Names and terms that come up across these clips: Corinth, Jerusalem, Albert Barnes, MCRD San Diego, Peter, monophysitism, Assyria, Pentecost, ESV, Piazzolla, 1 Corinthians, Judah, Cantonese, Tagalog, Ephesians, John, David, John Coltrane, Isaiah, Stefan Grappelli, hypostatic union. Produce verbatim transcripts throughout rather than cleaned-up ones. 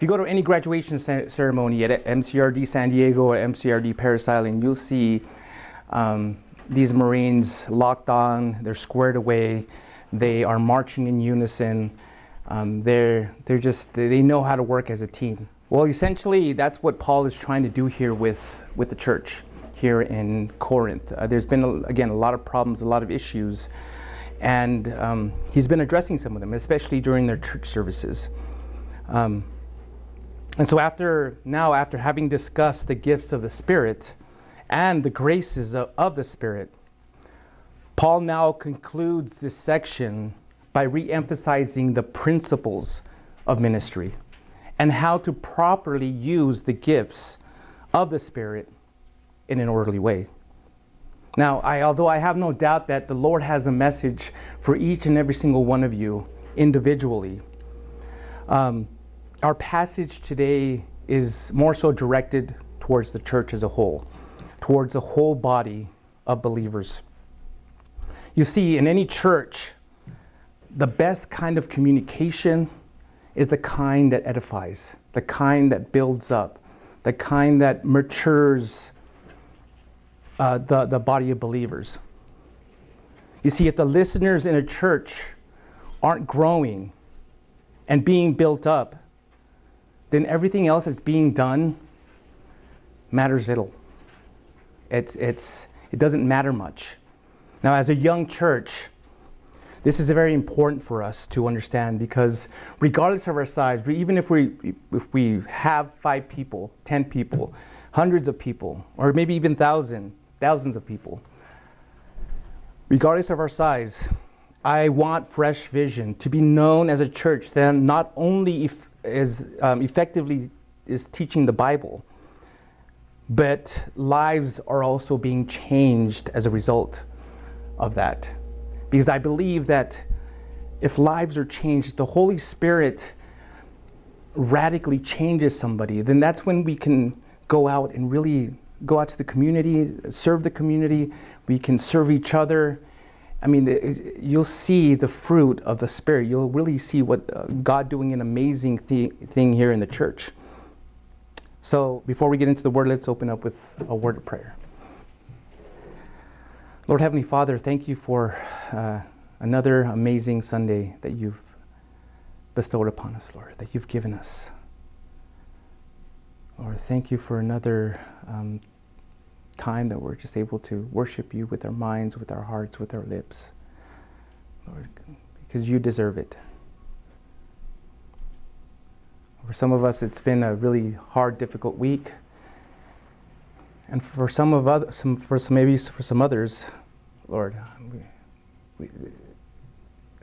If you go to any graduation ceremony at M C R D San Diego or M C R D Parris Island, you'll see um, these Marines locked on, they're squared away, they are marching in unison, um, they're, they're just, they know how to work as a team. Well, essentially, that's what Paul is trying to do here with, with the church here in Corinth. Uh, there's been, again, a lot of problems, a lot of issues, and um, he's been addressing some of them, especially during their church services. Um, and so after, now after having discussed the gifts of the Spirit and the graces of, of the Spirit, Paul now concludes this section by re-emphasizing the principles of ministry and how to properly use the gifts of the Spirit in an orderly way. Now, I, although I have no doubt that the Lord has a message for each and every single one of you individually, um, our passage today is more so directed towards the church as a whole, towards the whole body of believers. You see, in any church, the best kind of communication is the kind that edifies, the kind that builds up, the kind that matures uh, the, the body of believers. You see, if the listeners in a church aren't growing and being built up, then everything else that's being done matters little. It's, it's, it doesn't matter much. Now, as a young church, this is very important for us to understand, because regardless of our size, we, even if we, if we have five people, ten people, hundreds of people, or maybe even thousand, thousands of people, regardless of our size, I want Fresh Vision to be known as a church that not only if, is, um, effectively is teaching the Bible, but lives are also being changed as a result of that. Because I believe that if lives are changed, the Holy Spirit radically changes somebody, then that's when we can go out and really go out to the community, serve the community, we can serve each other. I mean, it, you'll see the fruit of the Spirit. You'll really see what uh, God doing an amazing thi- thing here in the church. So before we get into the Word, let's open up with a word of prayer. Lord Heavenly Father, thank you for uh, another amazing Sunday that you've bestowed upon us, Lord, that you've given us. Lord, thank you for another um, time that we're just able to worship you with our minds, with our hearts, with our lips, Lord, because you deserve it. For some of us, it's been a really hard, difficult week. And for some of other, some for some maybe for some others, Lord, we, we,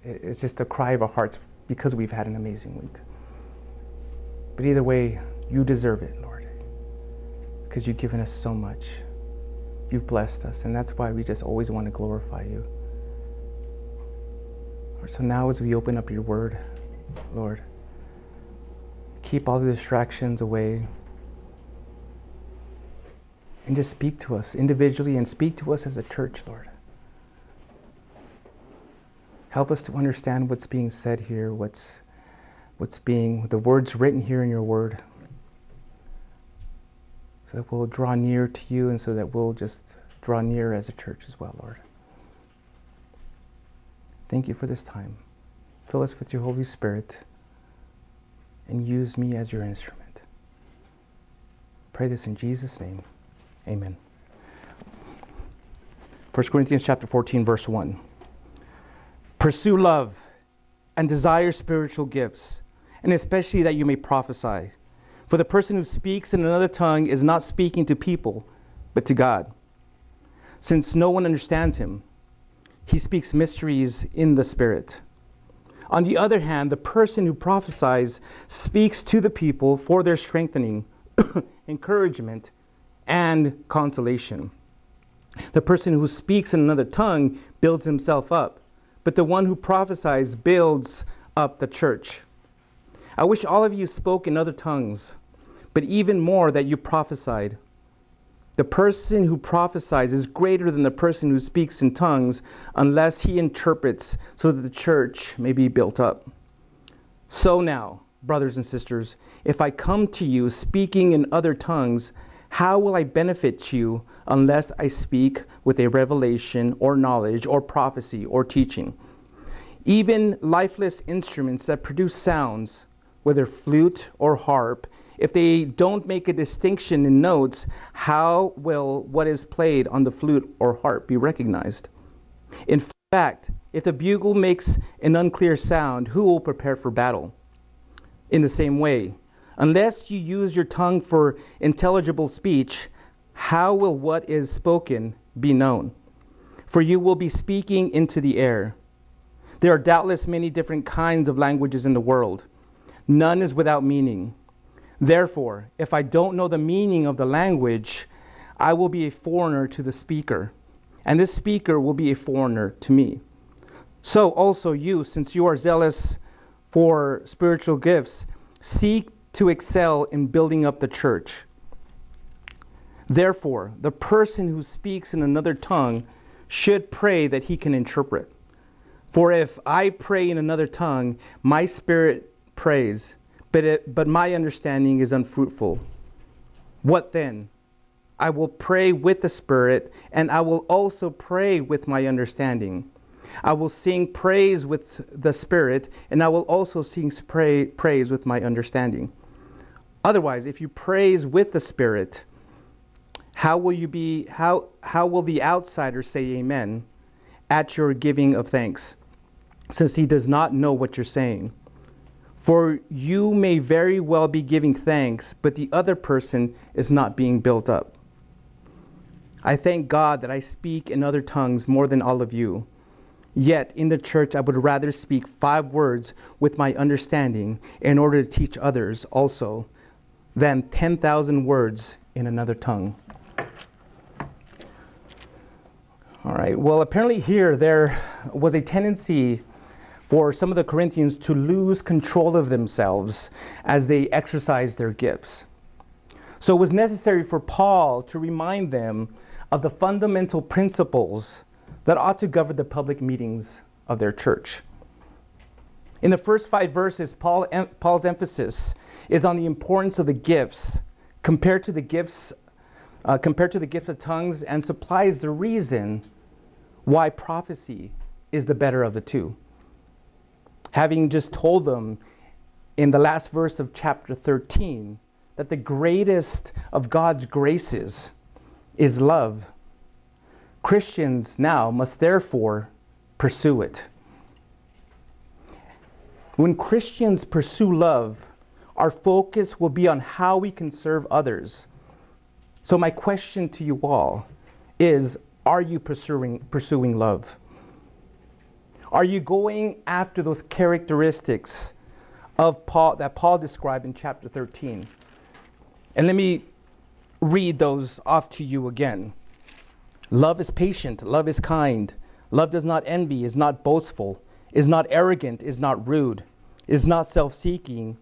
it's just the cry of our hearts because we've had an amazing week. But either way, you deserve it, Lord, because you've given us so much. You've blessed us, and that's why we just always want to glorify you. Lord, so now as we open up your word, Lord, keep all the distractions away. And just speak to us individually and speak to us as a church, Lord. Help us to understand what's being said here, what's, what's being, the words written here in your word, so that we'll draw near to you and so that we'll just draw near as a church as well, Lord. Thank you for this time. Fill us with your Holy Spirit and use me as your instrument. Pray this in Jesus' name. Amen. First Corinthians chapter fourteen, verse one. Pursue love and desire spiritual gifts, and especially that you may prophesy. For the person who speaks in another tongue is not speaking to people, but to God. Since no one understands him, he speaks mysteries in the Spirit. On the other hand, the person who prophesies speaks to the people for their strengthening, encouragement, and consolation. The person who speaks in another tongue builds himself up, but the one who prophesies builds up the church. I wish all of you spoke in other tongues, but even more that you prophesied. The person who prophesies is greater than the person who speaks in tongues, unless he interprets, so that the church may be built up. So now, brothers and sisters, if I come to you speaking in other tongues, how will I benefit you unless I speak with a revelation or knowledge or prophecy or teaching? Even lifeless instruments that produce sounds, whether flute or harp, if they don't make a distinction in notes, how will what is played on the flute or harp be recognized? In fact, if the bugle makes an unclear sound, who will prepare for battle? In the same way, unless you use your tongue for intelligible speech, how will what is spoken be known? For you will be speaking into the air. There are doubtless many different kinds of languages in the world. None is without meaning. Therefore, if I don't know the meaning of the language, I will be a foreigner to the speaker, and this speaker will be a foreigner to me. So also you, since you are zealous for spiritual gifts, seek to excel in building up the church. Therefore, the person who speaks in another tongue should pray that he can interpret. For if I pray in another tongue, my spirit prays, but, it, but my understanding is unfruitful. What then? I will pray with the Spirit, and I will also pray with my understanding. I will sing praise with the Spirit, and I will also sing pray, praise with my understanding. Otherwise, if you praise with the Spirit, how will you be? How how will the outsider say amen at your giving of thanks, since he does not know what you're saying? For you may very well be giving thanks, but the other person is not being built up. I thank God that I speak in other tongues more than all of you. Yet in the church I would rather speak five words with my understanding in order to teach others also than ten thousand words in another tongue. All right, well, apparently here there was a tendency for some of the Corinthians to lose control of themselves as they exercised their gifts. So it was necessary for Paul to remind them of the fundamental principles that ought to govern the public meetings of their church. In the first five verses, Paul, em, Paul's emphasis is on the importance of the gifts compared to the gifts, uh, compared to the gift of tongues, and supplies the reason why prophecy is the better of the two. Having just told them in the last verse of chapter thirteen that the greatest of God's graces is love, Christians now must therefore pursue it. When Christians pursue love, our focus will be on how we can serve others. So my question to you all is, are you pursuing, pursuing love? Are you going after those characteristics of Paul that Paul described in chapter thirteen? And let me read those off to you again. Love is patient, love is kind, love does not envy, is not boastful, is not arrogant, is not rude, is not self-seeking,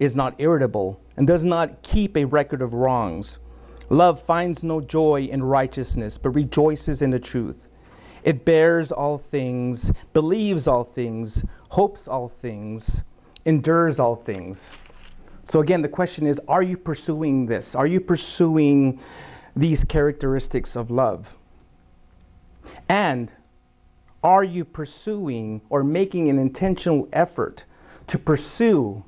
is not irritable, and does not keep a record of wrongs. Love finds no joy in righteousness, but rejoices in the truth. It bears all things, believes all things, hopes all things, endures all things. So again, the question is, are you pursuing this? Are you pursuing these characteristics of love? And are you pursuing or making an intentional effort to pursue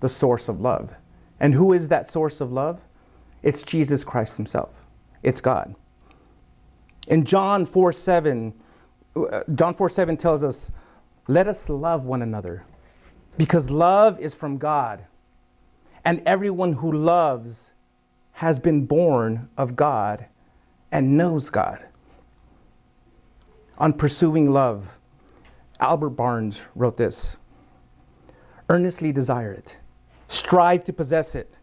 the source of love? And who is that source of love? It's Jesus Christ himself. It's God. In John four seven, John four seven tells us, let us love one another, because love is from God, and everyone who loves has been born of God and knows God. On pursuing love, Albert Barnes wrote this: earnestly desire it, strive to possess it,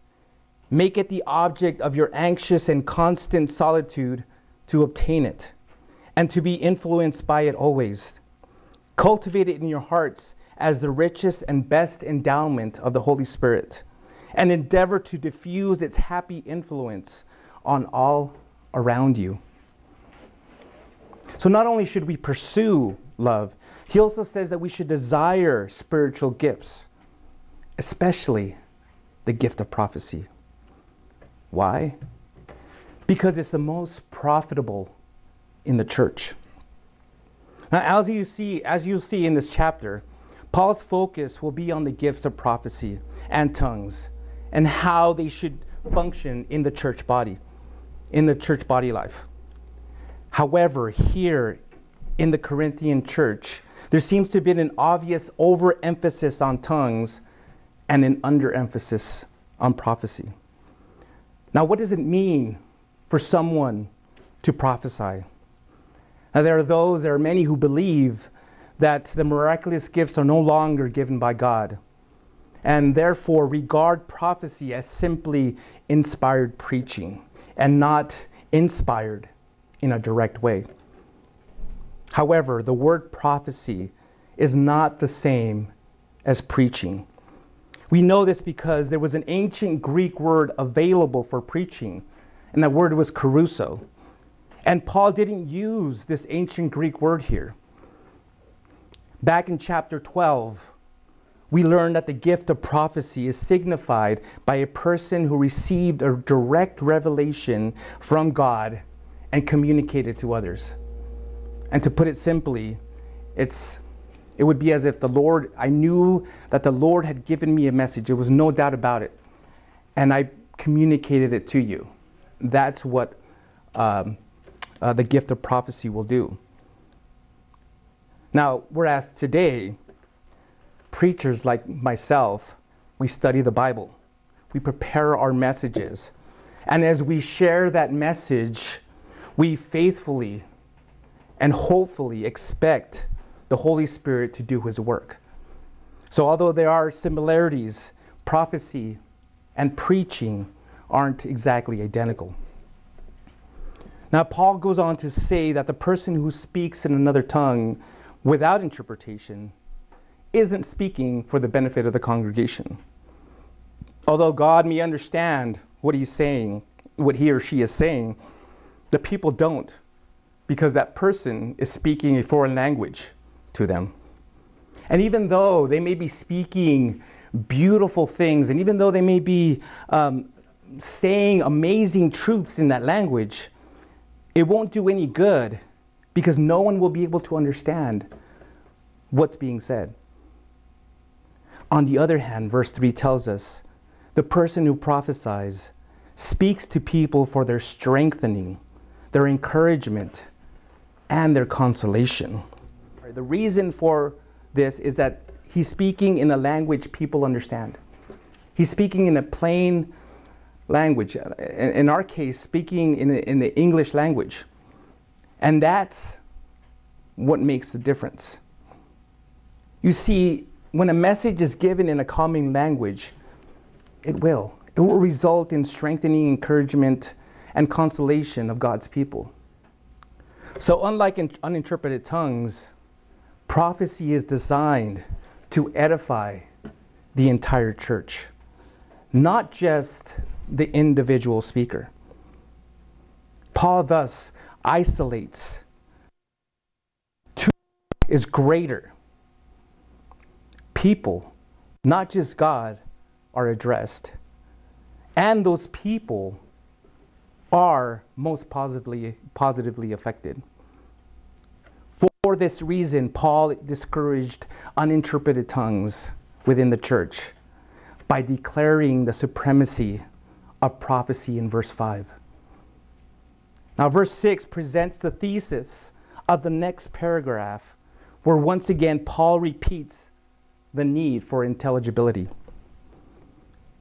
make it the object of your anxious and constant solitude to obtain it, and to be influenced by it always. Cultivate it in your hearts as the richest and best endowment of the Holy Spirit, and endeavor to diffuse its happy influence on all around you. So not only should we pursue love, he also says that we should desire spiritual gifts. especially the gift of prophecy. Why? Because it's the most profitable in the church. Now, as you see, as you see in this chapter, Paul's focus will be on the gifts of prophecy and tongues and how they should function in the church body, in the church body life. However, here in the Corinthian church, there seems to have been an obvious overemphasis on tongues and an underemphasis on prophecy. Now, what does it mean for someone to prophesy? Now, there are those, there are many who believe that the miraculous gifts are no longer given by God, and therefore regard prophecy as simply inspired preaching and not inspired in a direct way. However, the word prophecy is not the same as preaching. We know this because there was an ancient Greek word available for preaching, and that word was caruso. And Paul didn't use this ancient Greek word here. Back in chapter twelve, we learned that the gift of prophecy is signified by a person who received a direct revelation from God and communicated to others. And to put it simply, it's, it would be as if the Lord, I knew that the Lord had given me a message. There was no doubt about it. And I communicated it to you. That's what um, uh, the gift of prophecy will do. Now, whereas today, preachers like myself, we study the Bible. We prepare our messages. And as we share that message, we faithfully and hopefully expect the Holy Spirit to do His work. So although there are similarities, prophecy and preaching aren't exactly identical. Now, Paul goes on to say that the person who speaks in another tongue without interpretation isn't speaking for the benefit of the congregation. Although God may understand what he's saying, what he or she is saying, the people don't, because that person is speaking a foreign language to them. And even though they may be speaking beautiful things, and even though they may be um, saying amazing truths in that language, it won't do any good, because no one will be able to understand what's being said. On the other hand, verse three tells us, the person who prophesies speaks to people for their strengthening, their encouragement, and their consolation. The reason for this is that he's speaking in a language people understand. He's speaking in a plain language, in our case, speaking in, in the English language. And that's what makes the difference. You see, when a message is given in a common language, it will. It will result in strengthening, encouragement, and consolation of God's people. So unlike in uninterpreted tongues, prophecy is designed to edify the entire church, not just the individual speaker. Paul thus isolates two is greater. People, not just God, are addressed. And those people are most positively, positively affected. For this reason, Paul discouraged uninterpreted tongues within the church by declaring the supremacy of prophecy in verse five. Now, verse six presents the thesis of the next paragraph, where once again Paul repeats the need for intelligibility.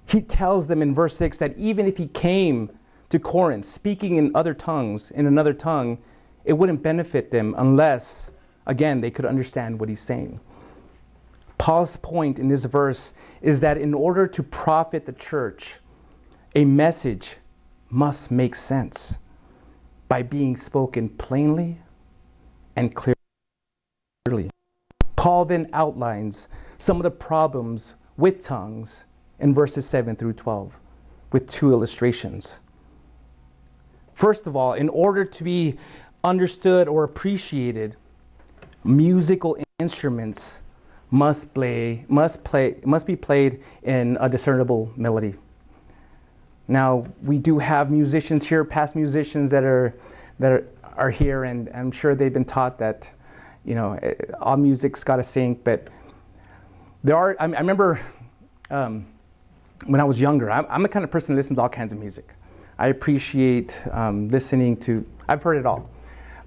He tells them in verse six that even if he came to Corinth speaking in other tongues, in another tongue, it wouldn't benefit them unless, again, they could understand what he's saying. Paul's point in this verse is that in order to profit the church, a message must make sense by being spoken plainly and clearly. Paul then outlines some of the problems with tongues in verses seven through twelve with two illustrations. First of all, in order to be understood or appreciated, musical instruments must play must play must be played in a discernible melody. Now we do have musicians here, past musicians that are that are, are here, and I'm sure they've been taught that, you know, all music's got to sync. But there are. I, I remember um, when I was younger. I'm, I'm the kind of person that listens to all kinds of music. I appreciate um, listening to. I've heard it all,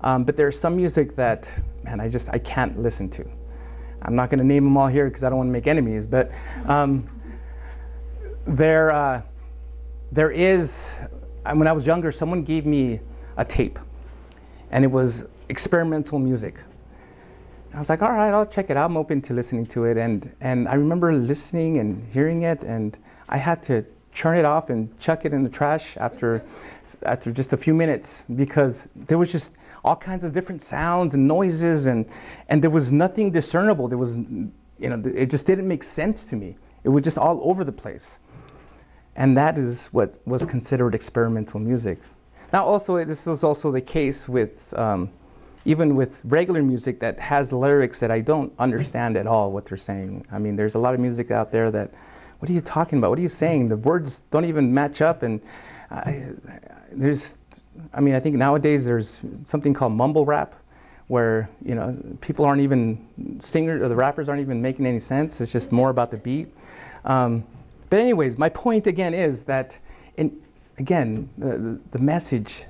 um, but there's some music that, man, I just I can't listen to. I'm not going to name them all here because I don't want to make enemies, but um, there, uh, there is, when I was younger, someone gave me a tape, and it was experimental music. And I was like, all right, I'll check it out. I'm open to listening to it, and, and I remember listening and hearing it, and I had to turn it off and chuck it in the trash after, after just a few minutes, because there was just all kinds of different sounds and noises, and and there was nothing discernible. There was, you know, it just didn't make sense to me. It was just all over the place, and that is what was considered experimental music. Now, also, this is also the case with um, even with regular music that has lyrics that I don't understand at all what they're saying. I mean, there's a lot of music out there that, what are you talking about? What are you saying? The words don't even match up, and I, there's. I mean, I think nowadays there's something called mumble rap, where, you know, people aren't even singers, or the rappers aren't even making any sense. It's just more about the beat. Um, but anyways, my point again is that, in, again, the, the message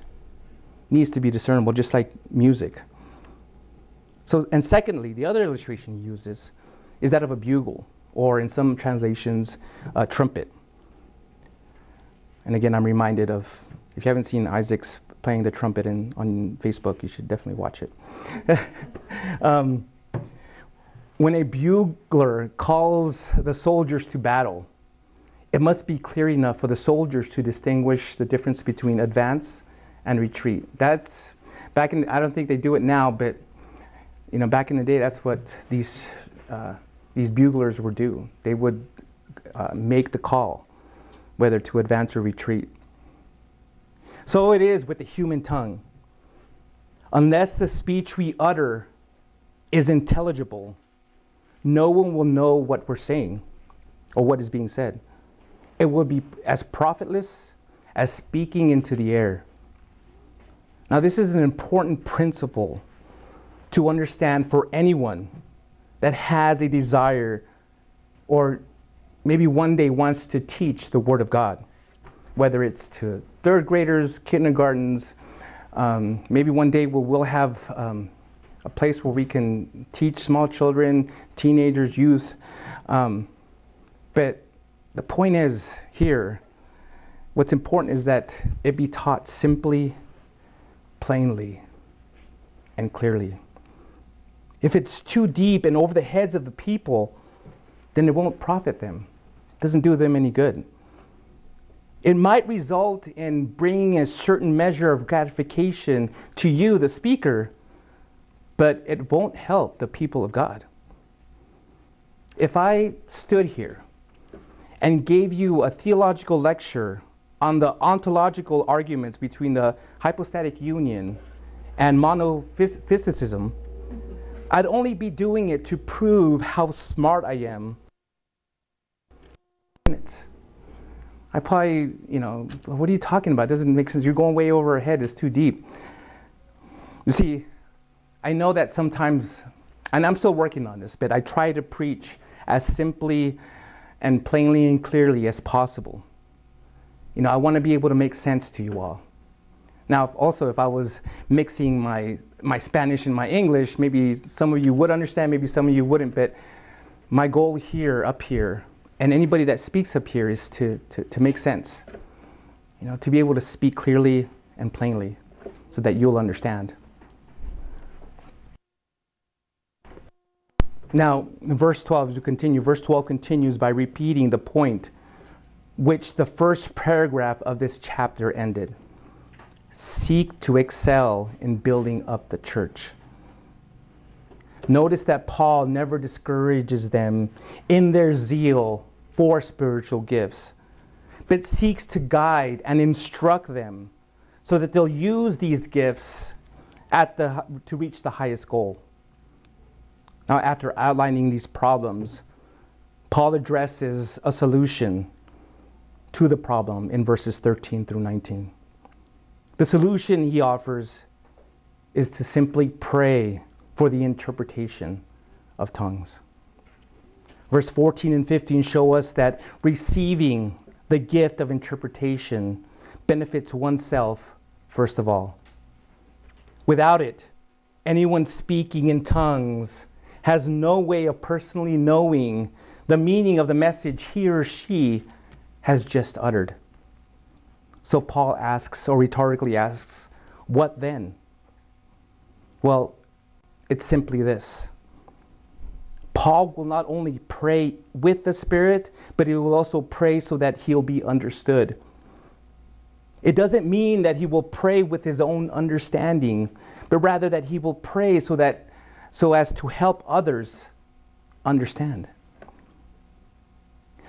needs to be discernible, just like music. So, and secondly, the other illustration he uses is that of a bugle, or in some translations, a trumpet. And again, I'm reminded of, if you haven't seen Isaac's playing the trumpet in, on Facebook, you should definitely watch it. um, when a bugler calls the soldiers to battle, it must be clear enough for the soldiers to distinguish the difference between advance and retreat. That's back in. I don't think they do it now, but you know, back in the day, that's what these uh, these buglers would do. They would uh, make the call, whether to advance or retreat. So it is with the human tongue. Unless the speech we utter is intelligible, no one will know what we're saying or what is being said. It will be as profitless as speaking into the air. Now, this is an important principle to understand for anyone that has a desire or maybe one day wants to teach the Word of God, whether it's to third graders, kindergartens. Um, maybe one day we'll, we'll have um, a place where we can teach small children, teenagers, youth. Um, but the point is here, what's important is that it be taught simply, plainly, and clearly. If it's too deep and over the heads of the people, then it won't profit them. It doesn't do them any good. It might result in bringing a certain measure of gratification to you, the speaker, but it won't help the people of God. If I stood here and gave you a theological lecture on the ontological arguments between the hypostatic union and monophysitism, I'd only be doing it to prove how smart I am. I probably, you know, what are you talking about? It doesn't make sense. You're going way over our head. It's too deep. You see, I know that sometimes, and I'm still working on this, but I try to preach as simply and plainly and clearly as possible. You know, I want to be able to make sense to you all. Now, if also, if I was mixing my, my Spanish and my English, maybe some of you would understand, maybe some of you wouldn't, but my goal here, up here, and anybody that speaks up here is to, to, to make sense, you know, to be able to speak clearly and plainly so that you'll understand. Now, in verse twelve, as we continue, verse twelve continues by repeating the point which the first paragraph of this chapter ended. Seek to excel in building up the church. Notice that Paul never discourages them in their zeal for spiritual gifts, but seeks to guide and instruct them so that they'll use these gifts at the, to reach the highest goal. Now, after outlining these problems, Paul addresses a solution to the problem in verses thirteen through nineteen. The solution he offers is to simply pray for the interpretation of tongues. Verse fourteen and fifteen show us that receiving the gift of interpretation benefits oneself, first of all. Without it, anyone speaking in tongues has no way of personally knowing the meaning of the message he or she has just uttered. So Paul asks, or rhetorically asks, what then? Well, it's simply this. Paul will not only pray with the Spirit, but he will also pray so that he'll be understood. It doesn't mean that he will pray with his own understanding, but rather that he will pray so that, so as to help others understand.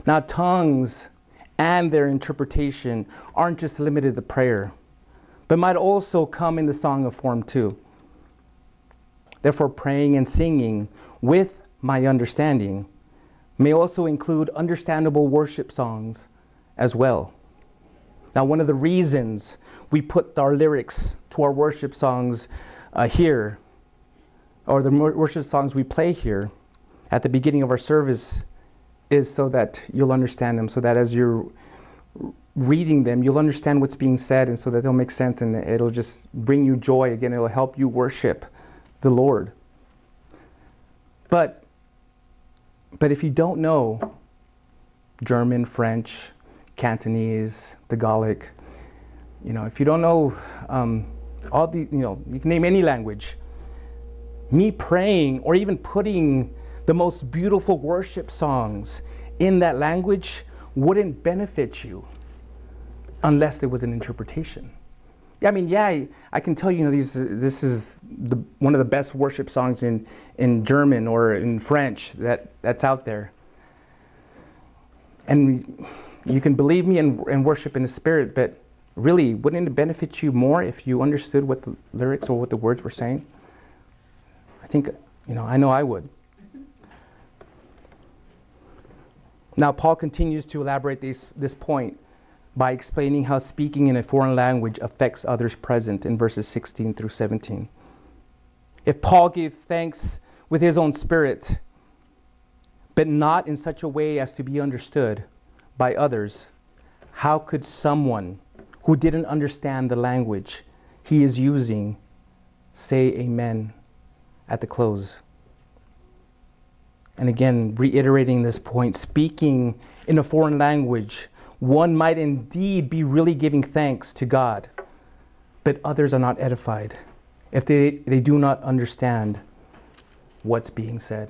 Now, tongues and their interpretation aren't just limited to prayer, but might also come in the song of form too. Therefore, praying and singing with my understanding may also include understandable worship songs as well. Now, one of the reasons we put our lyrics to our worship songs uh, here, or the worship songs we play here at the beginning of our service, is so that you'll understand them, so that as you're reading them, you'll understand what's being said, and so that they'll make sense, and it'll just bring you joy. Again, it'll help you worship the Lord. But, but if you don't know German, French, Cantonese, Tagalog, you know, if you don't know um, all the, you know, you can name any language, me praying or even putting the most beautiful worship songs in that language wouldn't benefit you unless there was an interpretation. I mean, yeah, I can tell you, you know, these, this is the, one of the best worship songs in, in German or in French that, that's out there. And you can believe me and, and worship in the Spirit, but really, wouldn't it benefit you more if you understood what the lyrics or what the words were saying? I think, you know, I know I would. Now, Paul continues to elaborate these, this point by explaining how speaking in a foreign language affects others present in verses sixteen through seventeen. If Paul gave thanks with his own spirit, but not in such a way as to be understood by others, how could someone who didn't understand the language he is using say amen at the close? And again, reiterating this point, speaking in a foreign language, one might indeed be really giving thanks to God, but others are not edified if they, they do not understand what's being said.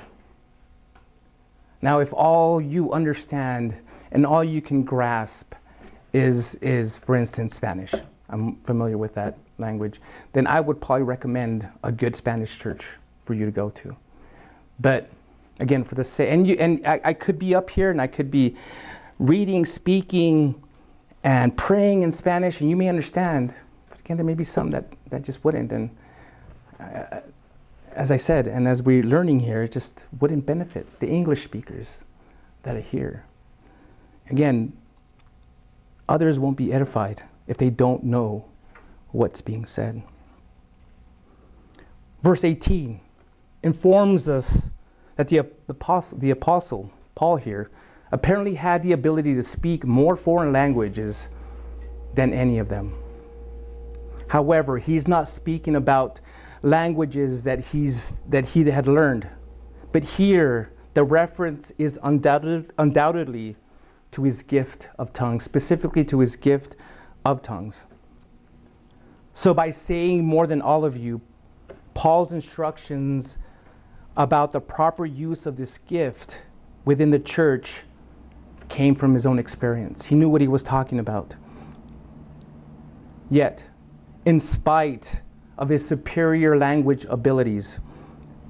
Now, if all you understand and all you can grasp is, is for instance, Spanish, I'm familiar with that language, then I would probably recommend a good Spanish church for you to go to. But again, for the sake, and, you, and I, I could be up here and I could be reading, speaking, and praying in Spanish, and you may understand, but again, there may be some that, that just wouldn't. And uh, as I said, and as we're learning here, it just wouldn't benefit the English speakers that are here. Again, others won't be edified if they don't know what's being said. Verse eighteen informs us that the, the, apostle, the apostle, Paul here, apparently had the ability to speak more foreign languages than any of them. However, he's not speaking about languages that, he's, that he had learned, but here the reference is undoubted, undoubtedly to his gift of tongues, specifically to his gift of tongues. So by saying more than all of you, Paul's instructions about the proper use of this gift within the church came from his own experience. He knew what he was talking about. Yet, in spite of his superior language abilities,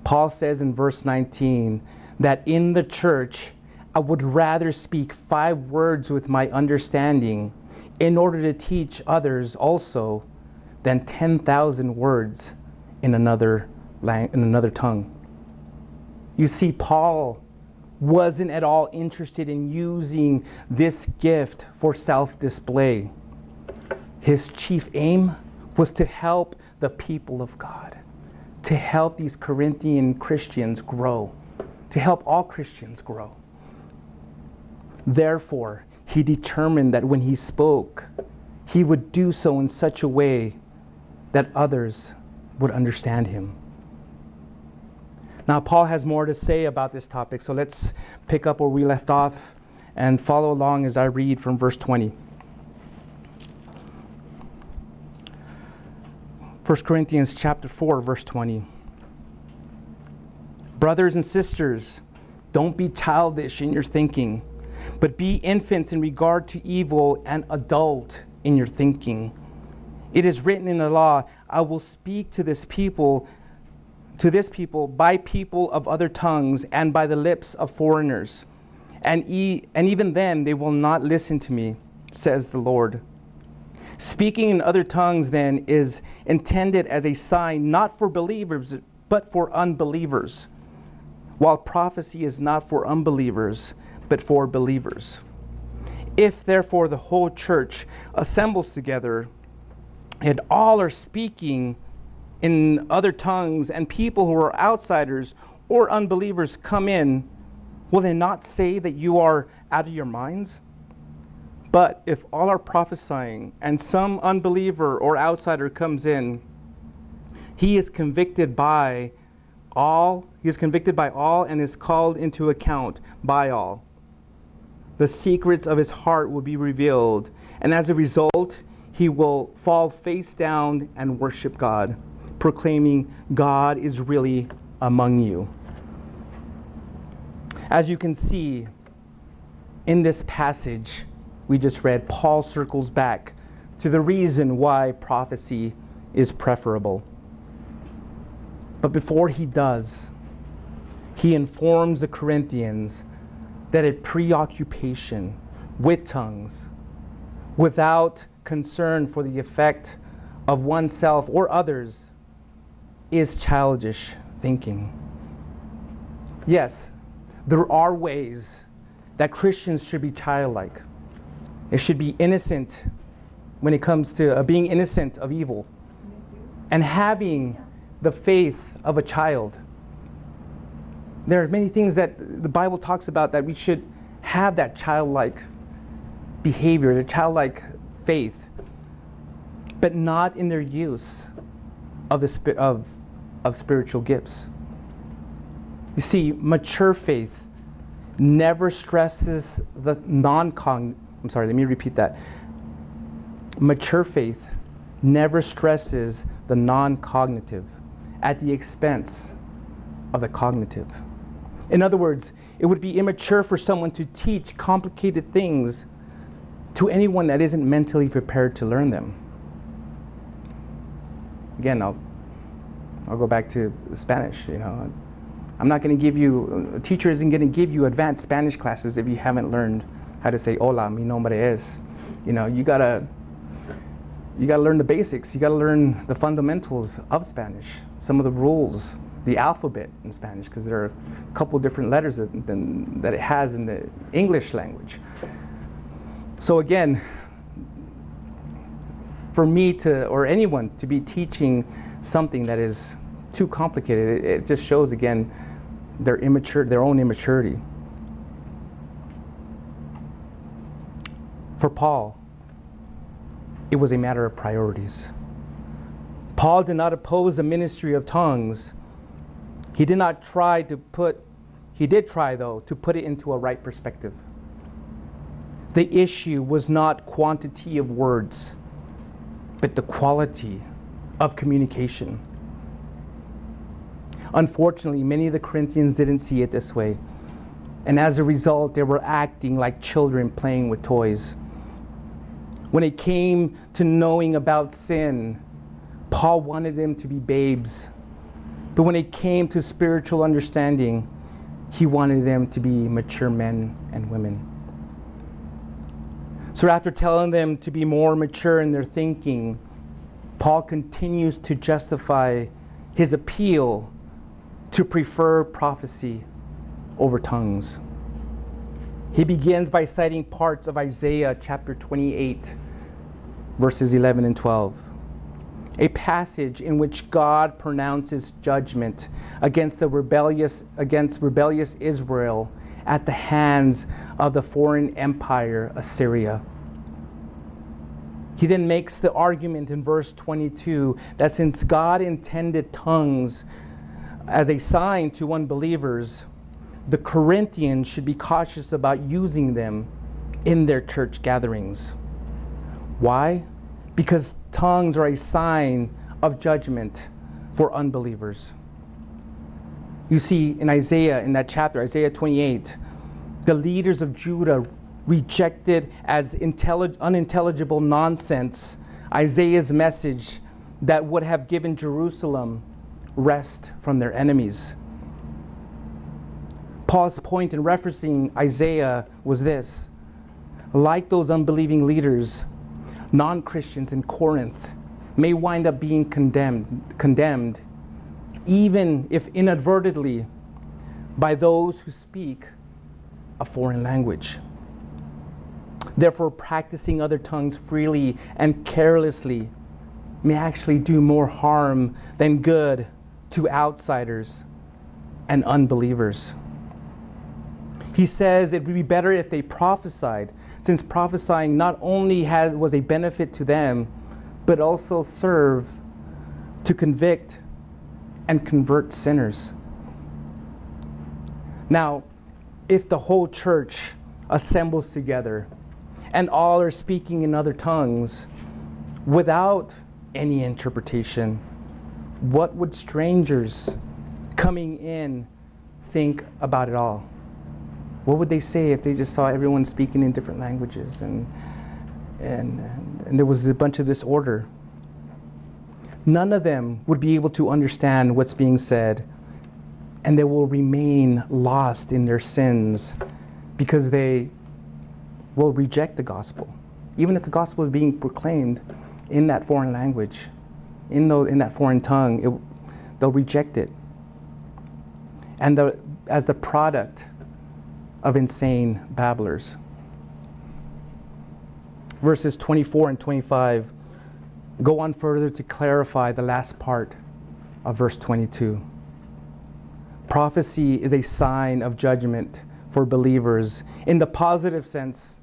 Paul says in verse nineteen that in the church, I would rather speak five words with my understanding in order to teach others also than ten thousand words in another, lang- in another tongue. You see, Paul wasn't at all interested in using this gift for self-display. His chief aim was to help the people of God, to help these Corinthian Christians grow, to help all Christians grow. Therefore, he determined that when he spoke, he would do so in such a way that others would understand him. Now, Paul has more to say about this topic, so let's pick up where we left off and follow along as I read from verse twenty. First Corinthians chapter four, verse twenty. Brothers and sisters, don't be childish in your thinking, but be infants in regard to evil and adult in your thinking. It is written in the law, I will speak to this people, to this people by people of other tongues and by the lips of foreigners. And, e and even then they will not listen to me, says the Lord. Speaking in other tongues then is intended as a sign not for believers but for unbelievers, while prophecy is not for unbelievers but for believers. If therefore the whole church assembles together and all are speaking in other tongues and people who are outsiders or unbelievers come in, will they not say that you are out of your minds? But if all are prophesying and some unbeliever or outsider comes in, he is convicted by all, he is convicted by all and is called into account by all. The secrets of his heart will be revealed, and as a result, he will fall face down and worship God, proclaiming God is really among you. As you can see in this passage we just read, Paul circles back to the reason why prophecy is preferable. But before he does, he informs the Corinthians that a preoccupation with tongues, without concern for the effect of oneself or others, is childish thinking. Yes, there are ways that Christians should be childlike. It should be innocent when it comes to uh, being innocent of evil and having the faith of a child. There are many things that the Bible talks about that we should have that childlike behavior, the childlike faith, but not in their use of, the, of, of spiritual gifts. You see, mature faith never stresses the non-cognitive. I'm sorry, let me repeat that. Mature faith never stresses the non-cognitive at the expense of the cognitive. In other words, it would be immature for someone to teach complicated things to anyone that isn't mentally prepared to learn them. Again, I'll, I'll go back to Spanish, you know. I'm not going to give you, a teacher isn't going to give you advanced Spanish classes if you haven't learned how to say hola, mi nombre es. You know, you gotta, you gotta learn the basics. You gotta learn the fundamentals of Spanish, some of the rules, the alphabet in Spanish, because there are a couple different letters that, than, that it has in the English language. So again, for me to, or anyone to be teaching something that is too complicated, it, it just shows again their immature, their own immaturity. For Paul, it was a matter of priorities. Paul did not oppose the ministry of tongues. He did not try to put, he did try though, to put it into a right perspective. The issue was not quantity of words, but the quality of communication. Unfortunately, many of the Corinthians didn't see it this way. And as a result, they were acting like children playing with toys. When it came to knowing about sin, Paul wanted them to be babes. But when it came to spiritual understanding, he wanted them to be mature men and women. So after telling them to be more mature in their thinking, Paul continues to justify his appeal to prefer prophecy over tongues. He begins by citing parts of Isaiah chapter twenty-eight, verses eleven and twelve, a passage in which God pronounces judgment against the rebellious, against rebellious Israel at the hands of the foreign empire, Assyria. He then makes the argument in verse twenty-two that since God intended tongues as a sign to unbelievers, the Corinthians should be cautious about using them in their church gatherings. Why? Because tongues are a sign of judgment for unbelievers. You see, in Isaiah, in that chapter, Isaiah twenty-eight, the leaders of Judah rejected as unintelligible nonsense Isaiah's message that would have given Jerusalem rest from their enemies. Paul's point in referencing Isaiah was this: like those unbelieving leaders, non-Christians in Corinth may wind up being condemned, condemned, even if inadvertently, by those who speak a foreign language. Therefore, practicing other tongues freely and carelessly may actually do more harm than good to outsiders and unbelievers. He says it would be better if they prophesied, since prophesying not only has, was a benefit to them, but also served to convict and convert sinners. Now, if the whole church assembles together and all are speaking in other tongues without any interpretation, what would strangers coming in think about it all? What would they say if they just saw everyone speaking in different languages and, and, and there was a bunch of disorder? None of them would be able to understand what's being said, and they will remain lost in their sins because they will reject the gospel, even if the gospel is being proclaimed in that foreign language, in, the, in that foreign tongue. It, they'll reject it. And the, as the product of insane babblers. Verses twenty-four and twenty-five go on further to clarify the last part of verse twenty-two. Prophecy is a sign of judgment for believers in the positive sense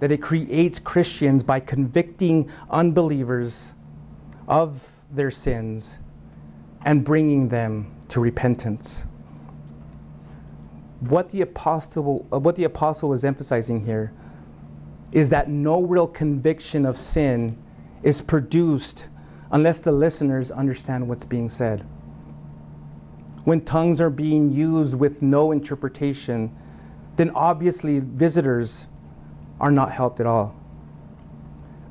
that it creates Christians by convicting unbelievers of their sins and bringing them to repentance. What the apostle, what the apostle is emphasizing here is that no real conviction of sin is produced unless the listeners understand what's being said. When tongues are being used with no interpretation, then obviously visitors are not helped at all.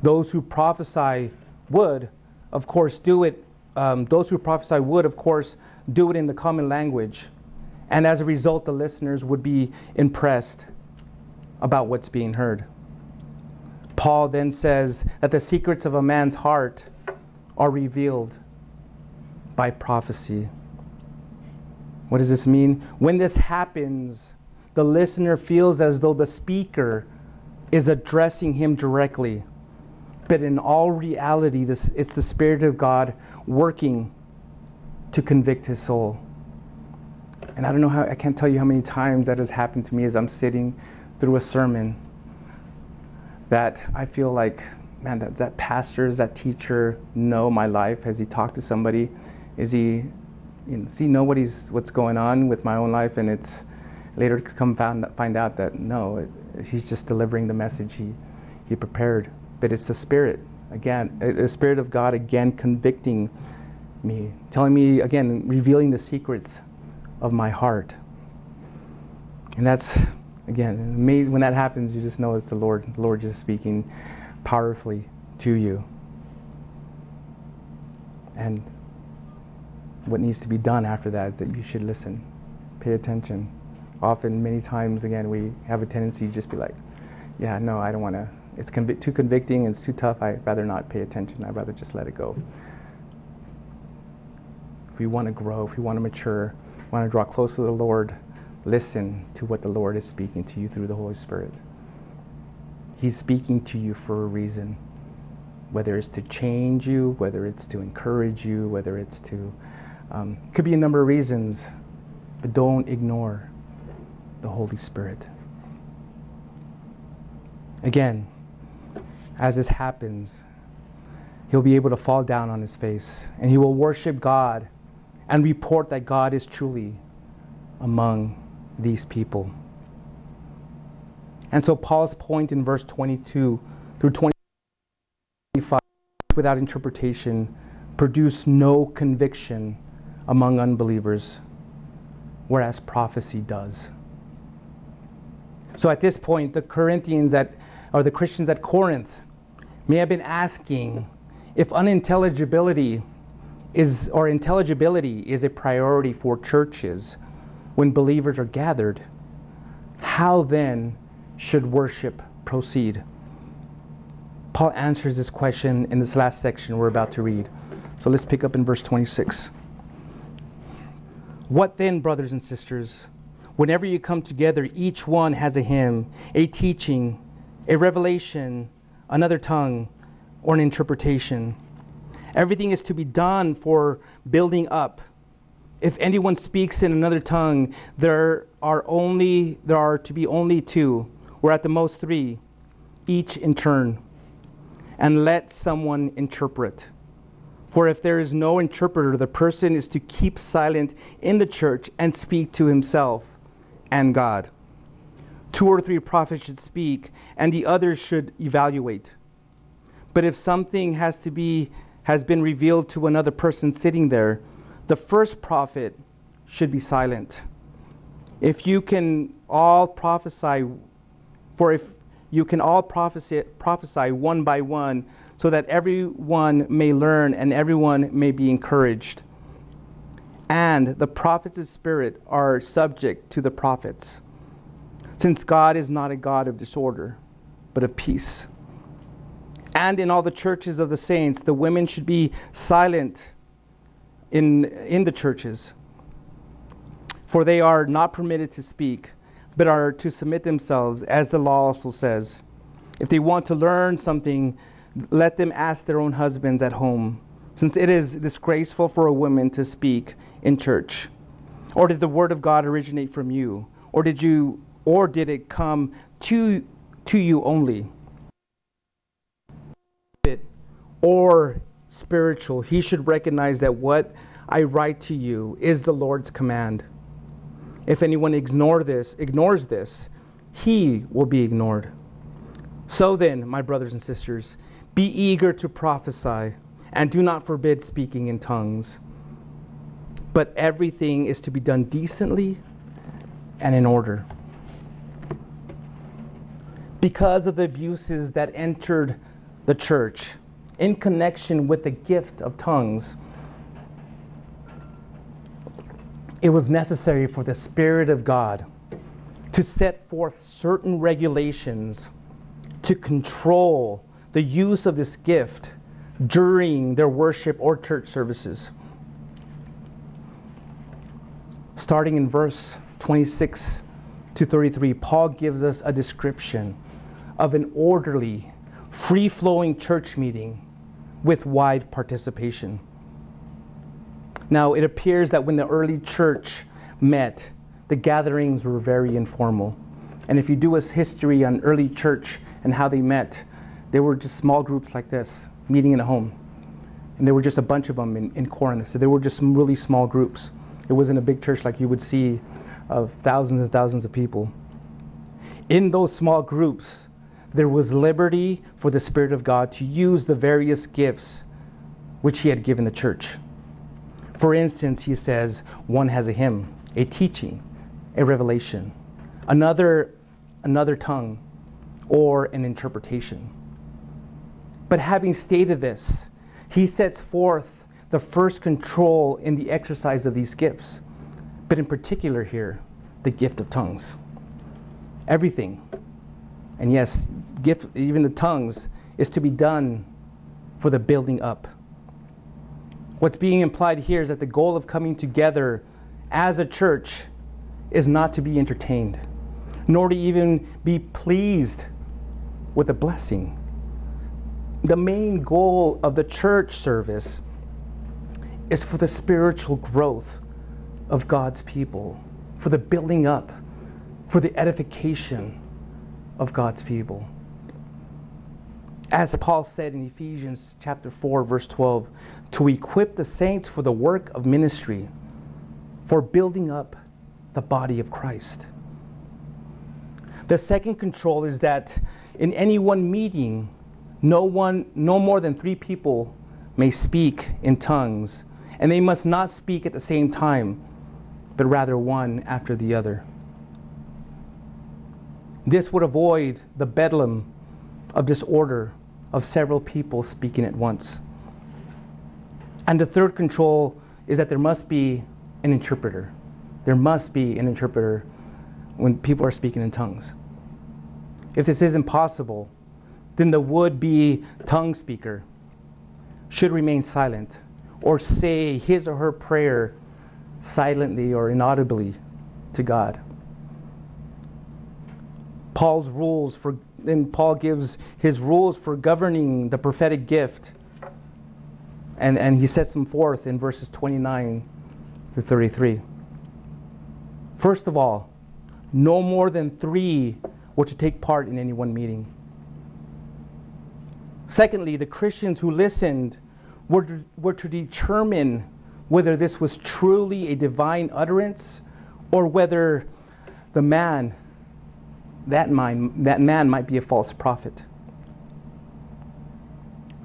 Those who prophesy would, of course, do it. Um, those who prophesy would, of course, do it in the common language. And as a result, the listeners would be impressed about what's being heard. Paul then says that the secrets of a man's heart are revealed by prophecy. What does this mean? When this happens, the listener feels as though the speaker is addressing him directly. But in all reality, this, it's the Spirit of God working to convict his soul. And I don't know how, I can't tell you how many times that has happened to me as I'm sitting through a sermon, that I feel like, man, does that pastor, does that teacher know my life? Has he talked to somebody? Is he, you know, does he know what he's, what's going on with my own life? And it's later come found, find out that no, it, he's just delivering the message he, he prepared. But it's the Spirit, again, the Spirit of God, again, convicting me, telling me, again, revealing the secrets of my heart. And that's, again, amazing. When that happens, you just know it's the Lord. The Lord just speaking powerfully to you. And what needs to be done after that is that you should listen, pay attention. Often, many times, again, we have a tendency to just be like, yeah, no, I don't want to. It's conv- too convicting, it's too tough. I'd rather not pay attention. I'd rather just let it go. If we want to grow, if we want to mature, want to draw close to the Lord, Listen to what the Lord is speaking to you through the Holy Spirit. He's speaking to you for a reason, whether it's to change you, whether it's to encourage you, whether it's to, um, could be a number of reasons, but don't ignore the Holy Spirit. Again, as this happens, he'll be able to fall down on his face and he will worship God and report that God is truly among these people. And so Paul's point in verse twenty-two through twenty-five, without interpretation, produce no conviction among unbelievers, whereas prophecy does. So at this point, the Corinthians at, or the Christians at Corinth may have been asking if unintelligibility is, or intelligibility is a priority for churches when believers are gathered, how then should worship proceed? Paul answers this question in this last section we're about to read. So let's pick up in verse twenty-six. What then, brothers and sisters? Whenever you come together, each one has a hymn, a teaching, a revelation, another tongue, or an interpretation. Everything is to be done for building up. If anyone speaks in another tongue, there are only there are to be only two, or at the most three, each in turn. And let someone interpret. For if there is no interpreter, the person is to keep silent in the church and speak to himself and God. Two or three prophets should speak, and the others should evaluate. But if something has to be has been revealed to another person sitting there, the first prophet should be silent. If you can all prophesy, for if you can all prophesy, prophesy one by one, so that everyone may learn and everyone may be encouraged. And the prophets of spirit are subject to the prophets, since God is not a God of disorder, but of peace. And in all the churches of the saints, the women should be silent in, in the churches, for they are not permitted to speak, but are to submit themselves, as the law also says. If they want to learn something, let them ask their own husbands at home, since it is disgraceful for a woman to speak in church. Or did the word of God originate from you? Or did you, or did it come to, to you only? Or spiritual, he should recognize that what I write to you is the Lord's command. If anyone ignore this, ignores this, he will be ignored. So then, my brothers and sisters, be eager to prophesy, and do not forbid speaking in tongues. But everything is to be done decently and in order. Because of the abuses that entered the church in connection with the gift of tongues, it was necessary for the Spirit of God to set forth certain regulations to control the use of this gift during their worship or church services. Starting in verse twenty-six to thirty-three, Paul gives us a description of an orderly, free-flowing church meeting with wide participation. Now, it appears that when the early church met, the gatherings were very informal. And if you do a history on early church and how they met, they were just small groups like this, meeting in a home. And there were just a bunch of them in, in Corinth. So they were just some really small groups. It wasn't a big church like you would see of thousands and thousands of people. In those small groups, there was liberty for the Spirit of God to use the various gifts which he had given the church. For instance, he says, one has a hymn, a teaching, a revelation, another, another tongue, or an interpretation. But having stated this, he sets forth the first control in the exercise of these gifts, but in particular here, the gift of tongues. Everything, and yes, gift, even the tongues, is to be done for the building up. What's being implied here is that the goal of coming together as a church is not to be entertained, nor to even be pleased with a blessing. The main goal of the church service is for the spiritual growth of God's people, for the building up, for the edification of God's people. As Paul said in Ephesians chapter four, verse twelve, to equip the saints for the work of ministry, for building up the body of Christ. The second control is that in any one meeting, no one, no more than three people may speak in tongues, and they must not speak at the same time, but rather one after the other. This would avoid the bedlam of disorder of several people speaking at once. And the third control is that there must be an interpreter. There must be an interpreter when people are speaking in tongues. If this isn't possible, then the would-be tongue speaker should remain silent or say his or her prayer silently or inaudibly to God. Paul's rules for, and Paul gives his rules for governing the prophetic gift, and, and he sets them forth in verses twenty-nine to thirty-three. First of all, no more than three were to take part in any one meeting. Secondly, the Christians who listened were to, were to determine whether this was truly a divine utterance or whether the man That man, that man might be a false prophet.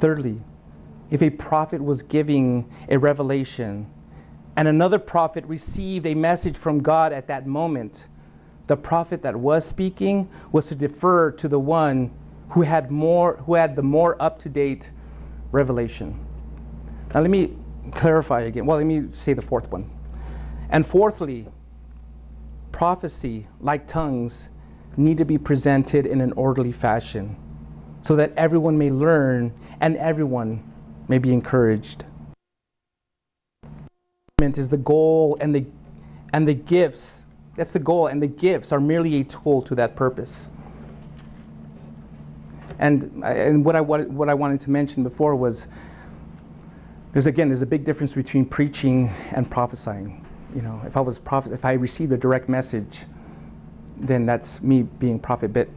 Thirdly, if a prophet was giving a revelation and another prophet received a message from God at that moment, the prophet that was speaking was to defer to the one who had more, who had the more up-to-date revelation. Now let me clarify again. Well, let me say the fourth one. And fourthly, prophecy, like tongues, need to be presented in an orderly fashion so that everyone may learn and everyone may be encouraged. Is the goal and the and the gifts, that's the goal, and the gifts are merely a tool to that purpose. And and what I what I wanted to mention before was there's again there's a big difference between preaching and prophesying. You know, if I was prophet if I received a direct message, then that's me being prophet. But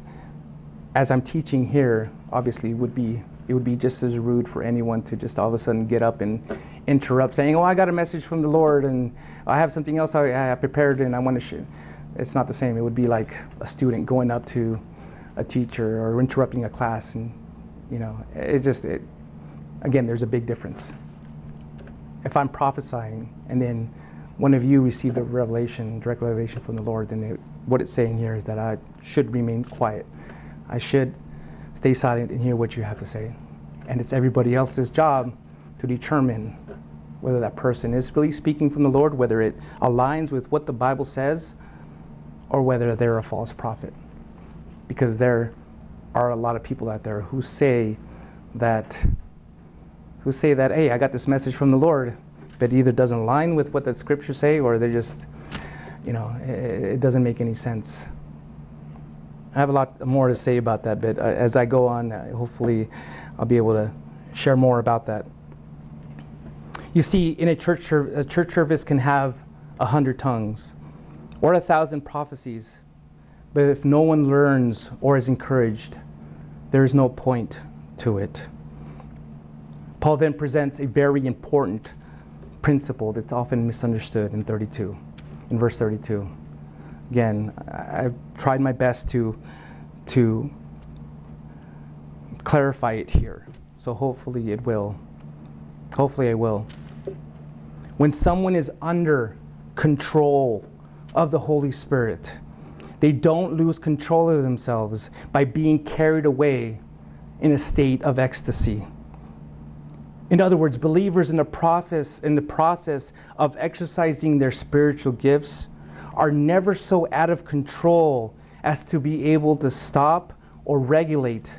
as I'm teaching here, obviously it would be it would be just as rude for anyone to just all of a sudden get up and interrupt, saying, "Oh, I got a message from the Lord, and I have something else I, I prepared, and I want to share." It's not the same. It would be like a student going up to a teacher or interrupting a class, and you know, it just it, again, there's a big difference. If I'm prophesying, and then one of you received a revelation, direct revelation from the Lord, then it, what it's saying here is that I should remain quiet. I should stay silent and hear what you have to say. And it's everybody else's job to determine whether that person is really speaking from the Lord, whether it aligns with what the Bible says, or whether they're a false prophet. Because there are a lot of people out there who say that, who say that, hey, I got this message from the Lord, but either doesn't align with what the scriptures say, or they're just, you know, it doesn't make any sense. I have a lot more to say about that, but as I go on, hopefully I'll be able to share more about that. You see, in a church, a church service can have a hundred tongues or a thousand prophecies, but if no one learns or is encouraged, there is no point to it. Paul then presents a very important principle that's often misunderstood in thirty-two. In verse thirty-two, again, I've tried my best to to clarify it here, so hopefully it will. Hopefully I will. When someone is under control of the Holy Spirit, they don't lose control of themselves by being carried away in a state of ecstasy. In other words, believers in the process, in the process of exercising their spiritual gifts are never so out of control as to be able to stop or regulate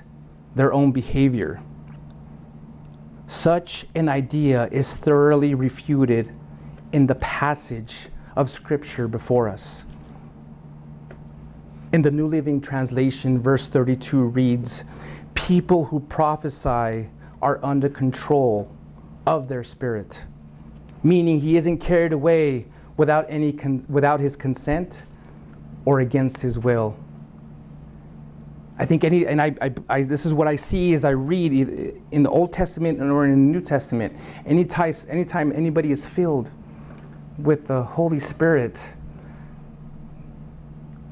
their own behavior. Such an idea is thoroughly refuted in the passage of Scripture before us. In the New Living Translation, verse thirty-two reads, "People who prophesy are under control of their spirit," meaning he isn't carried away without any con without his consent or against his will. I think any, and I, I, I, this is what I see as I read in the Old Testament or in the New Testament. Any ties, anytime anybody is filled with the Holy Spirit,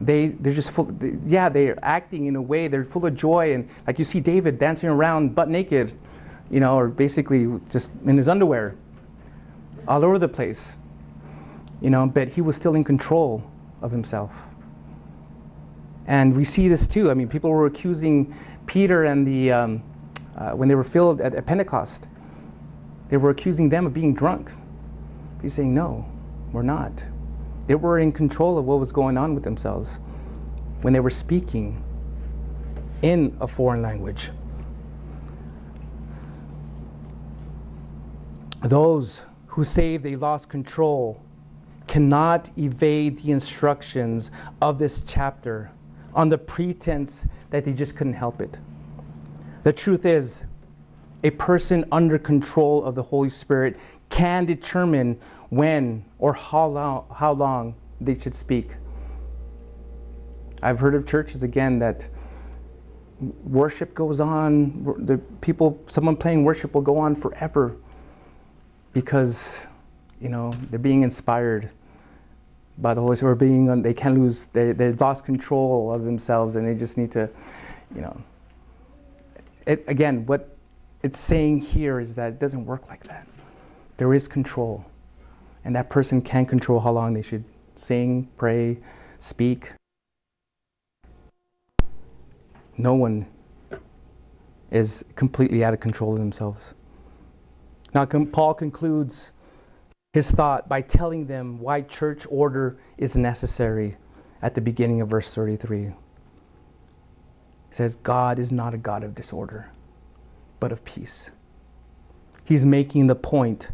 they they're just full. They, yeah, they're acting in a way. They're full of joy, and like you see David dancing around butt naked, you know, or basically just in his underwear, all over the place, you know. But he was still in control of himself. And we see this too. I mean, people were accusing Peter and the, um, uh, when they were filled at, at Pentecost, they were accusing them of being drunk. He's saying, no, we're not. They were in control of what was going on with themselves when they were speaking in a foreign language. Those who say they lost control cannot evade the instructions of this chapter on the pretense that they just couldn't help it. The truth is, a person under control of the Holy Spirit can determine when or how long, how long they should speak. I've heard of churches, again, that worship goes on, the people, someone playing worship will go on forever because, you know, they're being inspired by the Holy Spirit, or being, they can't lose, they, they've lost control of themselves and they just need to, you know. It, again, what it's saying here is that it doesn't work like that. There is control, and that person can control how long they should sing, pray, speak. No one is completely out of control of themselves. Now, Paul concludes his thought by telling them why church order is necessary at the beginning of verse thirty-three. He says, God is not a God of disorder, but of peace. He's making the point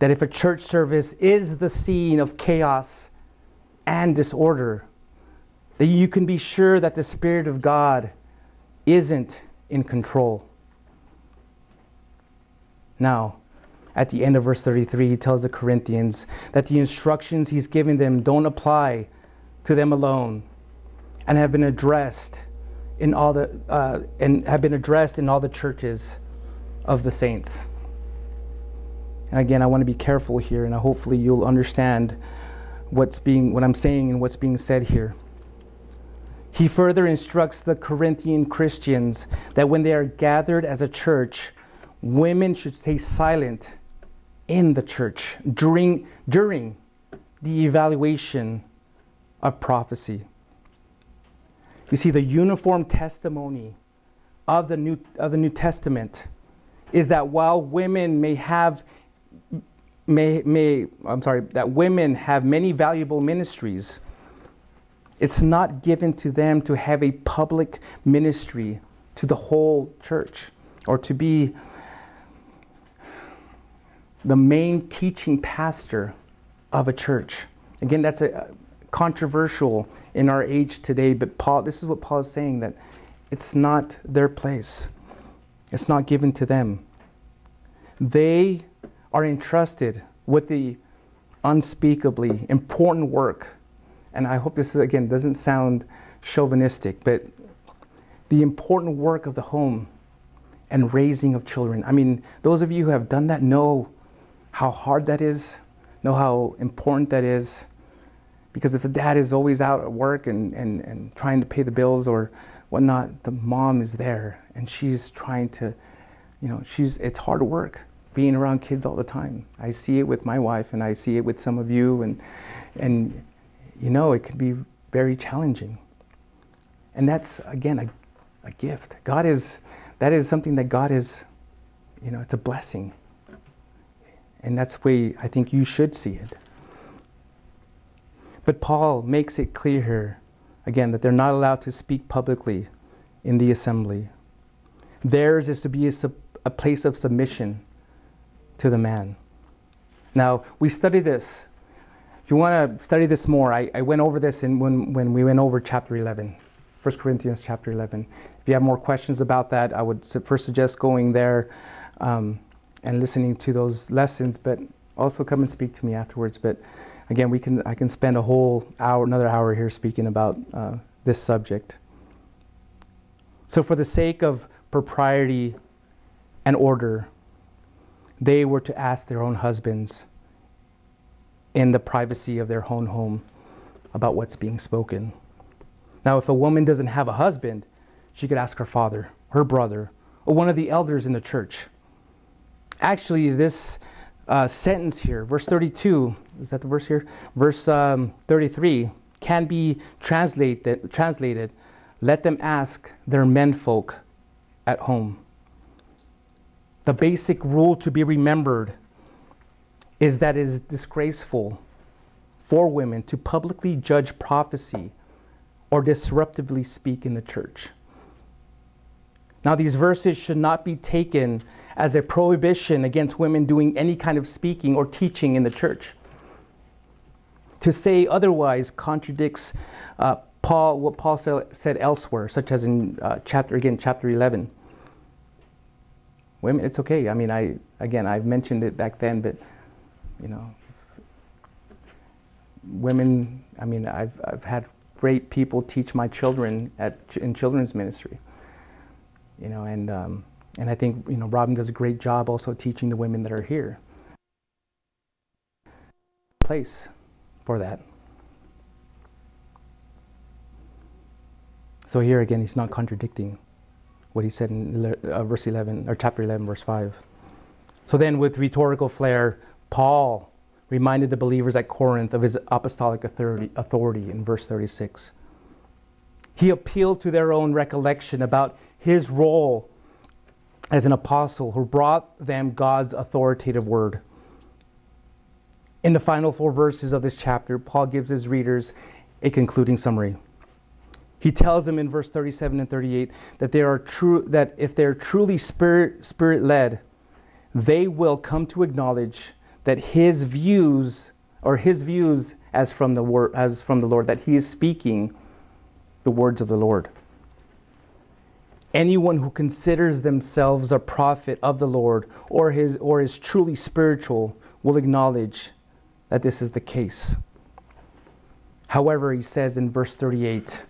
that if a church service is the scene of chaos and disorder, then you can be sure that the Spirit of God isn't in control. Now, at the end of verse thirty-three, he tells the Corinthians that the instructions he's given them don't apply to them alone, and have been addressed in all the uh, and have been addressed in all the churches of the saints. And again, I want to be careful here, and hopefully you'll understand what's being, what I'm saying and what's being said here. He further instructs the Corinthian Christians that when they are gathered as a church, women should stay silent in the church during, during the evaluation of prophecy. You see, the uniform testimony of the New, of the New Testament is that while women may have May, may, I'm sorry, that women have many valuable ministries, it's not given to them to have a public ministry to the whole church, or to be the main teaching pastor of a church. Again, that's a, a controversial in our age today, but Paul, this is what Paul is saying, that it's not their place. It's not given to them. They are entrusted with the unspeakably important work, and I hope this, is, again, doesn't sound chauvinistic, but the important work of the home and raising of children. I mean, those of you who have done that know how hard that is, know how important that is, because if the dad is always out at work and, and, and trying to pay the bills or whatnot, the mom is there, and she's trying to, you know, she's, it's hard work. Being around kids all the time. I see it with my wife, and I see it with some of you, and, and you know, it can be very challenging. And that's, again, a, a gift. God is, that is something that God is, you know, it's a blessing. And that's the way I think you should see it. But Paul makes it clear here, again, that they're not allowed to speak publicly in the assembly. Theirs is to be a, sub, a place of submission to the man. Now, we study this you want to study this more, I, I went over this in when, when we went over chapter eleven, First Corinthians chapter eleven. If you have more questions about that, I would first suggest going there um, and listening to those lessons, but also come and speak to me afterwards. But again, we can I can spend a whole hour, another hour here speaking about uh, this subject. So for the sake of propriety and order, they were to ask their own husbands in the privacy of their own home about what's being spoken. Now, if a woman doesn't have a husband, she could ask her father, her brother, or one of the elders in the church. Actually, this uh, sentence here, verse thirty-two, is that the verse here? Verse um, thirty-three can be translated, translated, let them ask their menfolk at home. The basic rule to be remembered is that it is disgraceful for women to publicly judge prophecy or disruptively speak in the church. Now, these verses should not be taken as a prohibition against women doing any kind of speaking or teaching in the church. To say otherwise contradicts uh, Paul, what Paul said elsewhere, such as in uh, chapter again, chapter eleven. Women, it's okay. I mean, I again, I mentioned it back then, but you know, women. I mean, I've I've had great people teach my children at in children's ministry. You know, and um, and I think you know Robin does a great job also teaching the women that are here. Place for that. So here again, he's not contradicting what he said in uh, verse eleven, or chapter eleven, verse five. So then with rhetorical flair, Paul reminded the believers at Corinth of his apostolic authority, authority in verse thirty-six. He appealed to their own recollection about his role as an apostle who brought them God's authoritative word. In the final four verses of this chapter, Paul gives his readers a concluding summary. He tells them in verse thirty-seven and thirty-eight that they are true that if they're truly spirit spirit led, they will come to acknowledge that his views or his views as from the word as from the Lord, that he is speaking the words of the Lord. Anyone who considers themselves a prophet of the Lord or his or is truly spiritual will acknowledge that this is the case. However, he says in verse thirty-eight,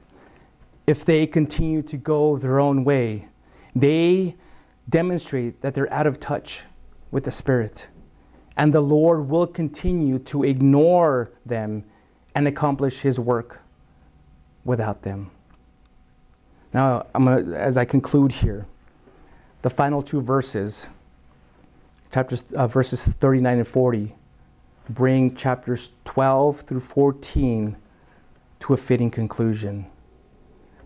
if they continue to go their own way, they demonstrate that they're out of touch with the Spirit, and the Lord will continue to ignore them and accomplish His work without them. Now, I'm gonna, as I conclude here, the final two verses, chapters uh, verses thirty-nine and forty, bring chapters twelve through fourteen to a fitting conclusion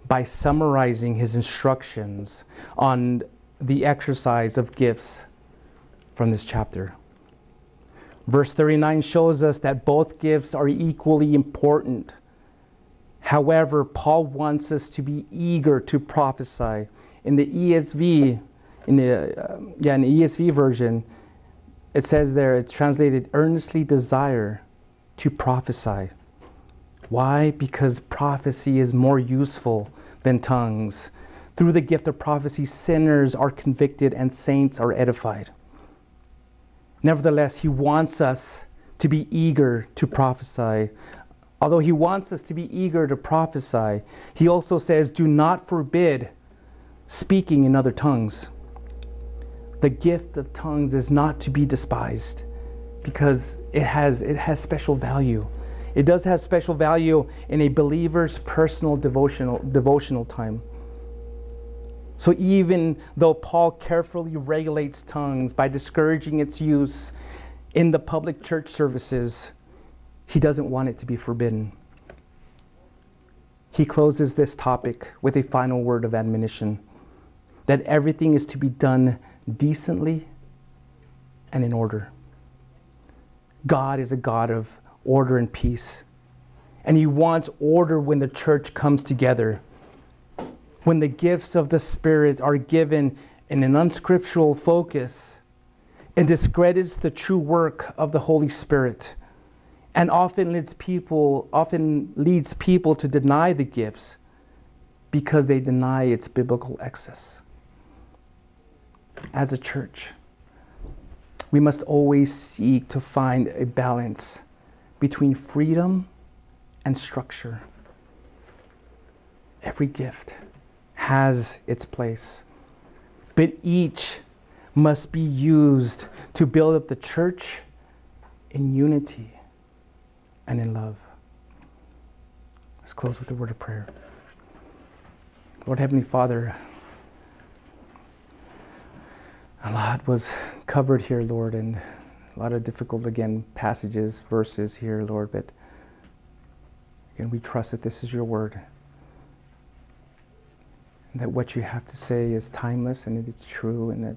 by summarizing his instructions on the exercise of gifts from this chapter. Verse thirty-nine shows us that both gifts are equally important. However, Paul wants us to be eager to prophesy. In the E S V, in the uh, yeah, in the E S V version, it says there, it's translated, earnestly desire to prophesy. Why? Because prophecy is more useful than tongues. Through the gift of prophecy, sinners are convicted and saints are edified. Nevertheless, he wants us to be eager to prophesy. Although he wants us to be eager to prophesy, he also says, do not forbid speaking in other tongues. The gift of tongues is not to be despised because it has, it has special value. It does have special value in a believer's personal devotional, devotional time. So even though Paul carefully regulates tongues by discouraging its use in the public church services, he doesn't want it to be forbidden. He closes this topic with a final word of admonition that everything is to be done decently and in order. God is a God of order and peace. And he wants order when the church comes together. When the gifts of the Spirit are given in an unscriptural focus, it discredits the true work of the Holy Spirit and often leads people, often leads people to deny the gifts because they deny its biblical excess. As a church, we must always seek to find a balance between freedom and structure. Every gift has its place, but each must be used to build up the church in unity and in love. Let's close with a word of prayer. Lord, Heavenly Father, a lot was covered here, Lord, and a lot of difficult, again, passages, verses here, Lord, but again, we trust that this is your word, and that what you have to say is timeless and that it's true, and that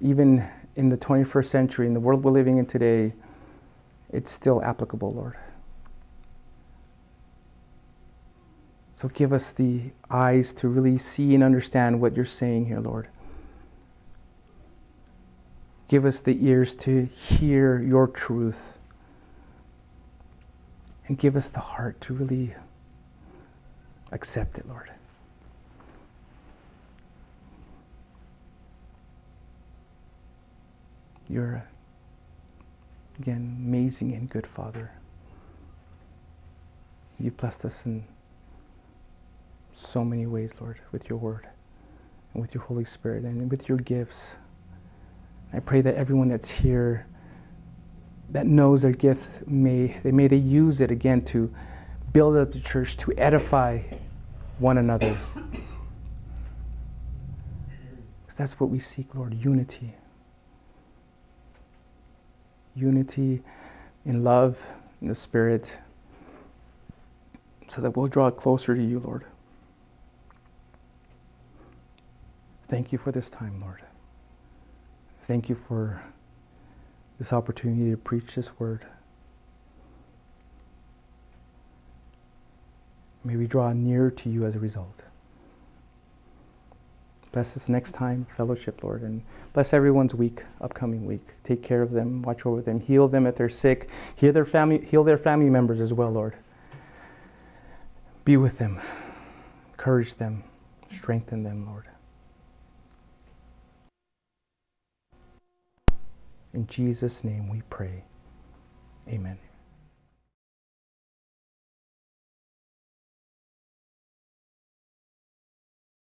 even in the twenty-first century, in the world we're living in today, it's still applicable, Lord. So give us the eyes to really see and understand what you're saying here, Lord. Give us the ears to hear your truth. And give us the heart to really accept it, Lord. You're, again, amazing and good Father. You blessed us in so many ways, Lord, with your word and with your Holy Spirit and with your gifts. I pray that everyone that's here that knows their gift, may they may they use it again to build up the church, to edify one another. Because that's what we seek, Lord, unity. Unity in love, in the Spirit, so that we'll draw closer to you, Lord. Thank you for this time, Lord. Thank you for this opportunity to preach this word. May we draw nearer to you as a result. Bless us next time, fellowship, Lord, and bless everyone's week, upcoming week. Take care of them, watch over them, heal them if they're sick, heal their family, heal their family members as well, Lord. Be with them, encourage them, strengthen them, Lord. In Jesus' name we pray. Amen.